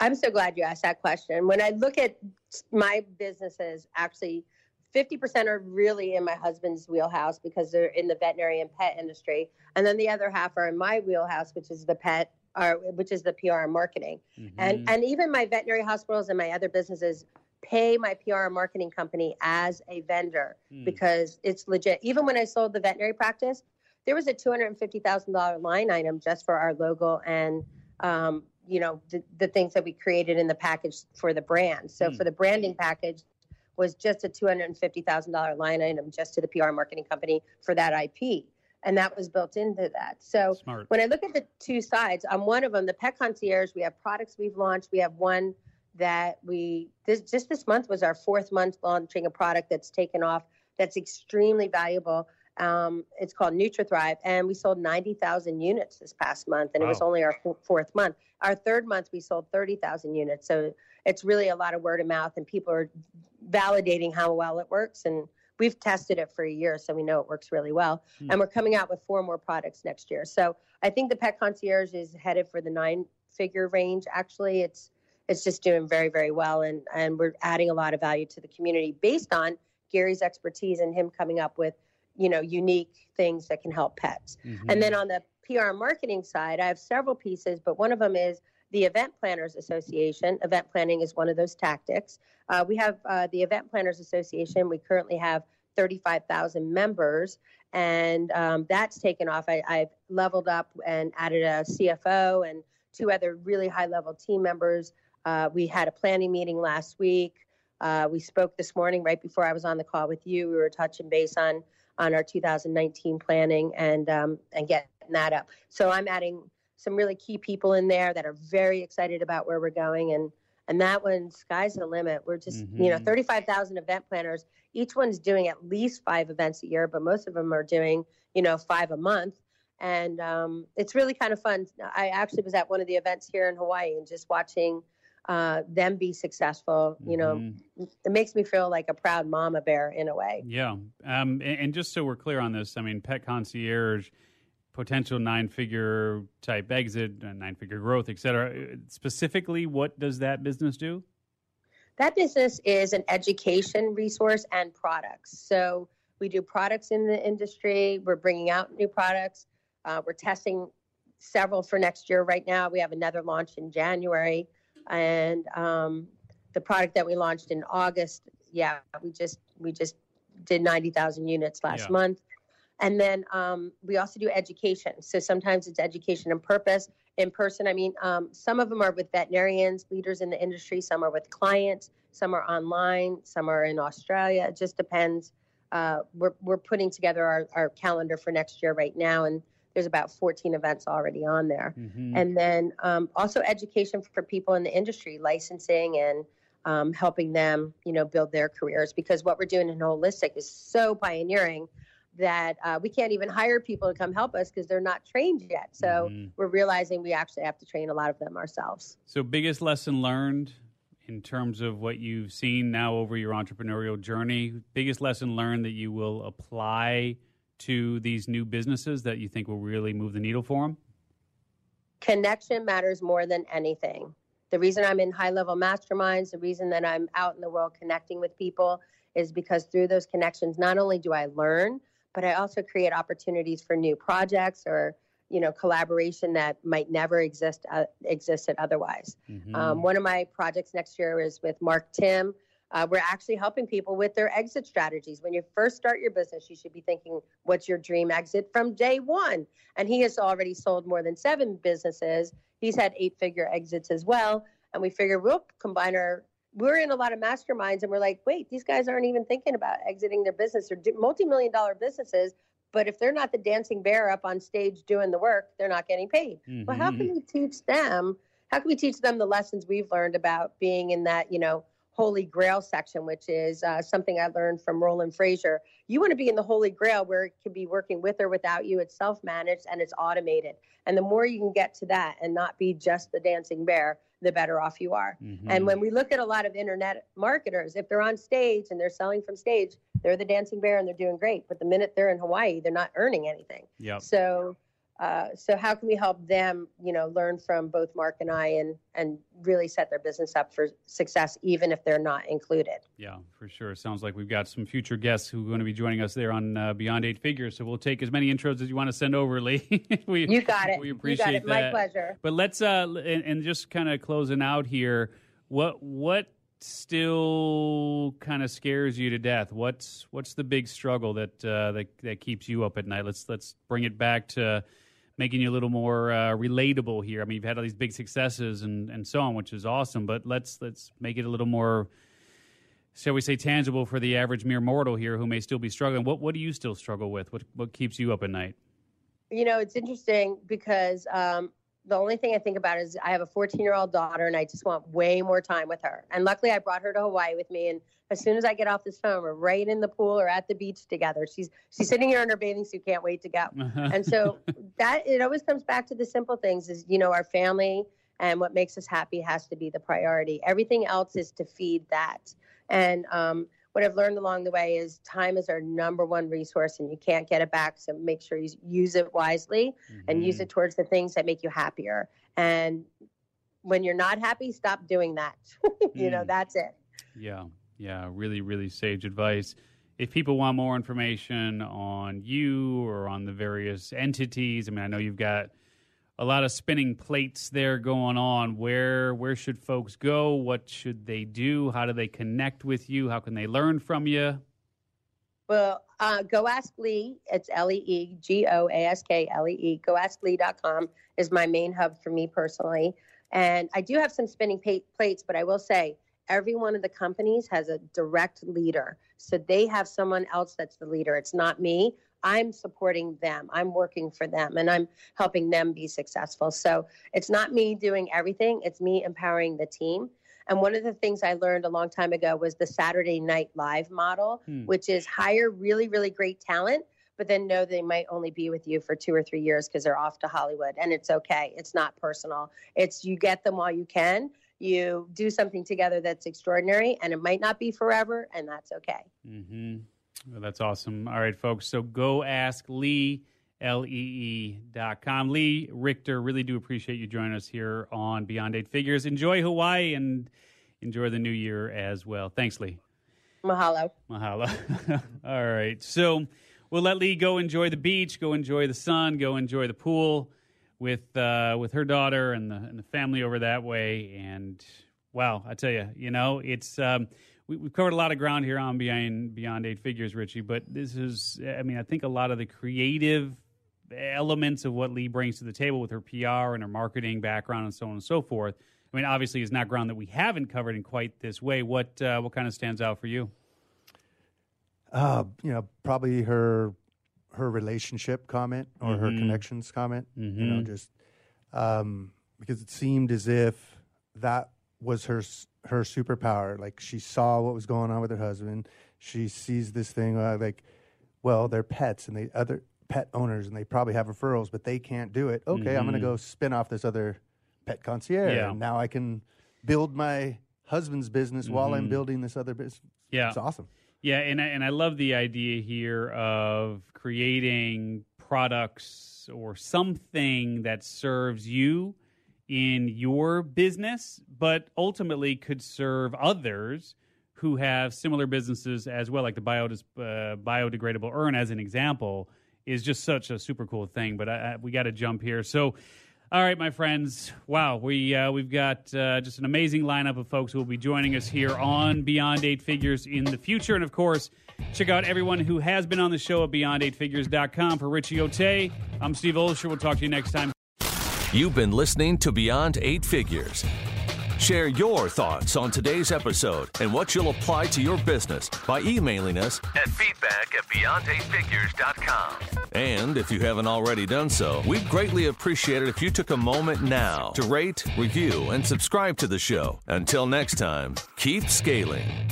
I'm so glad you asked that question. When I look at my businesses, actually 50% are really in my husband's wheelhouse because they're in the veterinary and pet industry. And then the other half are in my wheelhouse, which is the pet, or which is the PR and marketing. Mm-hmm. And even my veterinary hospitals and my other businesses pay my PR and marketing company as a vendor because it's legit. Even when I sold the veterinary practice, there was a $250,000 line item just for our logo and, the things that we created in the package for the brand. So for the branding package was just a $250,000 line item just to the PR marketing company for that IP. And that was built into that. So Smart. When I look at the two sides, on one of them, the pet concierge, we have products we've launched. We have one that just this month was our fourth month launching a product that's taken off that's extremely valuable. It's called NutriThrive, and we sold 90,000 units this past month, and Wow. It was only our fourth month. Our third month, we sold 30,000 units, so it's really a lot of word of mouth, and people are validating how well it works, and we've tested it for a year, so we know it works really well, and we're coming out with 4 more products next year. So I think the Pet Concierge is headed for the 9-figure range, actually. It's just doing very, very well, and we're adding a lot of value to the community based on Gary's expertise and him coming up with unique things that can help pets. Mm-hmm. And then on the PR marketing side, I have several pieces, but one of them is the Event Planners Association. Event planning is one of those tactics. We have the Event Planners Association. We currently have 35,000 members, and that's taken off. I've leveled up and added a CFO and 2 other really high-level team members. We had a planning meeting last week. We spoke this morning right before I was on the call with you. We were touching base on our 2019 planning and getting that up. So I'm adding some really key people in there that are very excited about where we're going. And that one, sky's the limit. We're just, 35,000 event planners. Each one's doing at least 5 events a year, but most of them are doing, 5 a month. And it's really kind of fun. I actually was at one of the events here in Hawaii and just watching them be successful, it makes me feel like a proud mama bear in a way. Yeah. And just so we're clear on this, I mean, Pet Concierge, potential 9-figure type exit, 9-figure growth, et cetera. Specifically, what does that business do? That business is an education resource and products. So we do products in the industry. We're bringing out new products. We're testing several for next year right now. We have another launch in January. And the product that we launched in August, we just did 90,000 units last month. And then we also do education. So sometimes it's education and purpose in person. I mean, some of them are with veterinarians, leaders in the industry. Some are with clients. Some are online. Some are in Australia. It just depends. We're putting together our calendar for next year right now, and there's about 14 events already on there. Mm-hmm. And then also education for people in the industry, licensing and helping them, build their careers. Because what we're doing in Holistic is so pioneering that we can't even hire people to come help us because they're not trained yet. So we're realizing we actually have to train a lot of them ourselves. So biggest lesson learned in terms of what you've seen now over your entrepreneurial journey, biggest lesson learned that you will apply to these new businesses that you think will really move the needle for them? Connection matters more than anything. The reason I'm in high-level masterminds, the reason that I'm out in the world connecting with people is because through those connections, not only do I learn, but I also create opportunities for new projects or, you know, collaboration that might never existed otherwise. Mm-hmm. One of my projects next year is with Mark Tim. We're actually helping people with their exit strategies. When you first start your business, you should be thinking, what's your dream exit from day one? And he has already sold more than 7 businesses. He's had 8-figure exits as well. And we figure we'll combine we're in a lot of masterminds and we're like, wait, these guys aren't even thinking about exiting their business or multi-million-dollar businesses. But if they're not the dancing bear up on stage doing the work, they're not getting paid. Mm-hmm. Well, how can we teach them the lessons we've learned about being in that, you know, Holy Grail section, which is something I learned from Roland Fraser. You want to be in the Holy Grail where it can be working with or without you. It's self-managed and it's automated. And the more you can get to that and not be just the dancing bear, the better off you are. Mm-hmm. And when we look at a lot of internet marketers, if they're on stage and they're selling from stage, they're the dancing bear and they're doing great. But the minute they're in Hawaii, they're not earning anything. Yep. So how can we help them, you know, learn from both Mark and I and really set their business up for success, even if they're not included? Yeah, for sure. Sounds like we've got some future guests who are going to be joining us there on Beyond 8 Figures. So we'll take as many intros as you want to send over, Lee. You got it. We appreciate you got it. That. My pleasure. But let's, and just kind of closing out here, what still kind of scares you to death? What's the big struggle that keeps you up at night? Let's bring it back to making you a little more relatable here. I mean, you've had all these big successes and so on, which is awesome, but let's make it a little more, shall we say, tangible for the average mere mortal here who may still be struggling. What do you still struggle with? What keeps you up at night? You know, it's interesting because the only thing I think about is I have a 14-year-old daughter and I just want way more time with her. And luckily I brought her to Hawaii with me. And as soon as I get off this phone, we're right in the pool or at the beach together. She's sitting here in her bathing suit, can't wait to go. Uh-huh. And so that it always comes back to the simple things is, you know, our family and what makes us happy has to be the priority. Everything else is to feed that. And what I've learned along the way is time is our number one resource and you can't get it back. So make sure you use it wisely mm-hmm. and use it towards the things that make you happier. And when you're not happy, stop doing that. You know, that's it. Yeah. Yeah. Really, really sage advice. If people want more information on you or on the various entities, I mean, I know you've got a lot of spinning plates there going on. Where should folks go? What should they do? How do they connect with you? How can they learn from you? Well, go ask Lee. It's Lee, Goasklee. Goasklee.com is my main hub for me personally. And I do have some spinning plates, but I will say every one of the companies has a direct leader. So they have someone else that's the leader. It's not me. I'm supporting them. I'm working for them and I'm helping them be successful. So it's not me doing everything. It's me empowering the team. And one of the things I learned a long time ago was the Saturday Night Live model, which is hire really, really great talent, but then know they might only be with you for 2 or 3 years because they're off to Hollywood. And it's okay. It's not personal. It's you get them while you can. You do something together that's extraordinary and it might not be forever. And that's okay. Mm-hmm. Well, that's awesome. All right, folks. So go ask Lee, Lee.com. Lee Richter, really do appreciate you joining us here on Beyond 8 Figures. Enjoy Hawaii and enjoy the new year as well. Thanks, Lee. Mahalo. Mahalo. All right. So we'll let Lee go enjoy the beach, go enjoy the sun, go enjoy the pool with her daughter and the family over that way. And wow, I tell you, you know, it's... We've covered a lot of ground here on Beyond 8 Figures, Richie, but this is, I mean, I think a lot of the creative elements of what Lee brings to the table with her PR and her marketing background and so on and so forth, I mean, obviously is not ground that we haven't covered in quite this way. What kind of stands out for you? You know, probably her relationship comment or mm-hmm. her connections comment, mm-hmm. you know, just because it seemed as if that was her superpower. Like, she saw what was going on with her husband. She sees this thing like, well, they're pets and they other pet owners and they probably have referrals, but they can't do it. Okay, mm-hmm. I'm going to go spin off this other pet concierge. Yeah. And now I can build my husband's business mm-hmm. while I'm building this other business. Yeah. It's awesome. Yeah, and I love the idea here of creating products or something that serves you in your business, but ultimately could serve others who have similar businesses as well, like the biodegradable urn, as an example, is just such a super cool thing. But we got to jump here. So, all right, my friends. Wow, we've got just an amazing lineup of folks who will be joining us here on Beyond Eight Figures in the future. And, of course, check out everyone who has been on the show at beyond8figures.com. For Richie Ottay, I'm Steve Olsher. We'll talk to you next time. You've been listening to Beyond Eight Figures. Share your thoughts on today's episode and what you'll apply to your business by emailing us at feedback@beyond8figures.com. And if you haven't already done so, we'd greatly appreciate it if you took a moment now to rate, review, and subscribe to the show. Until next time, keep scaling.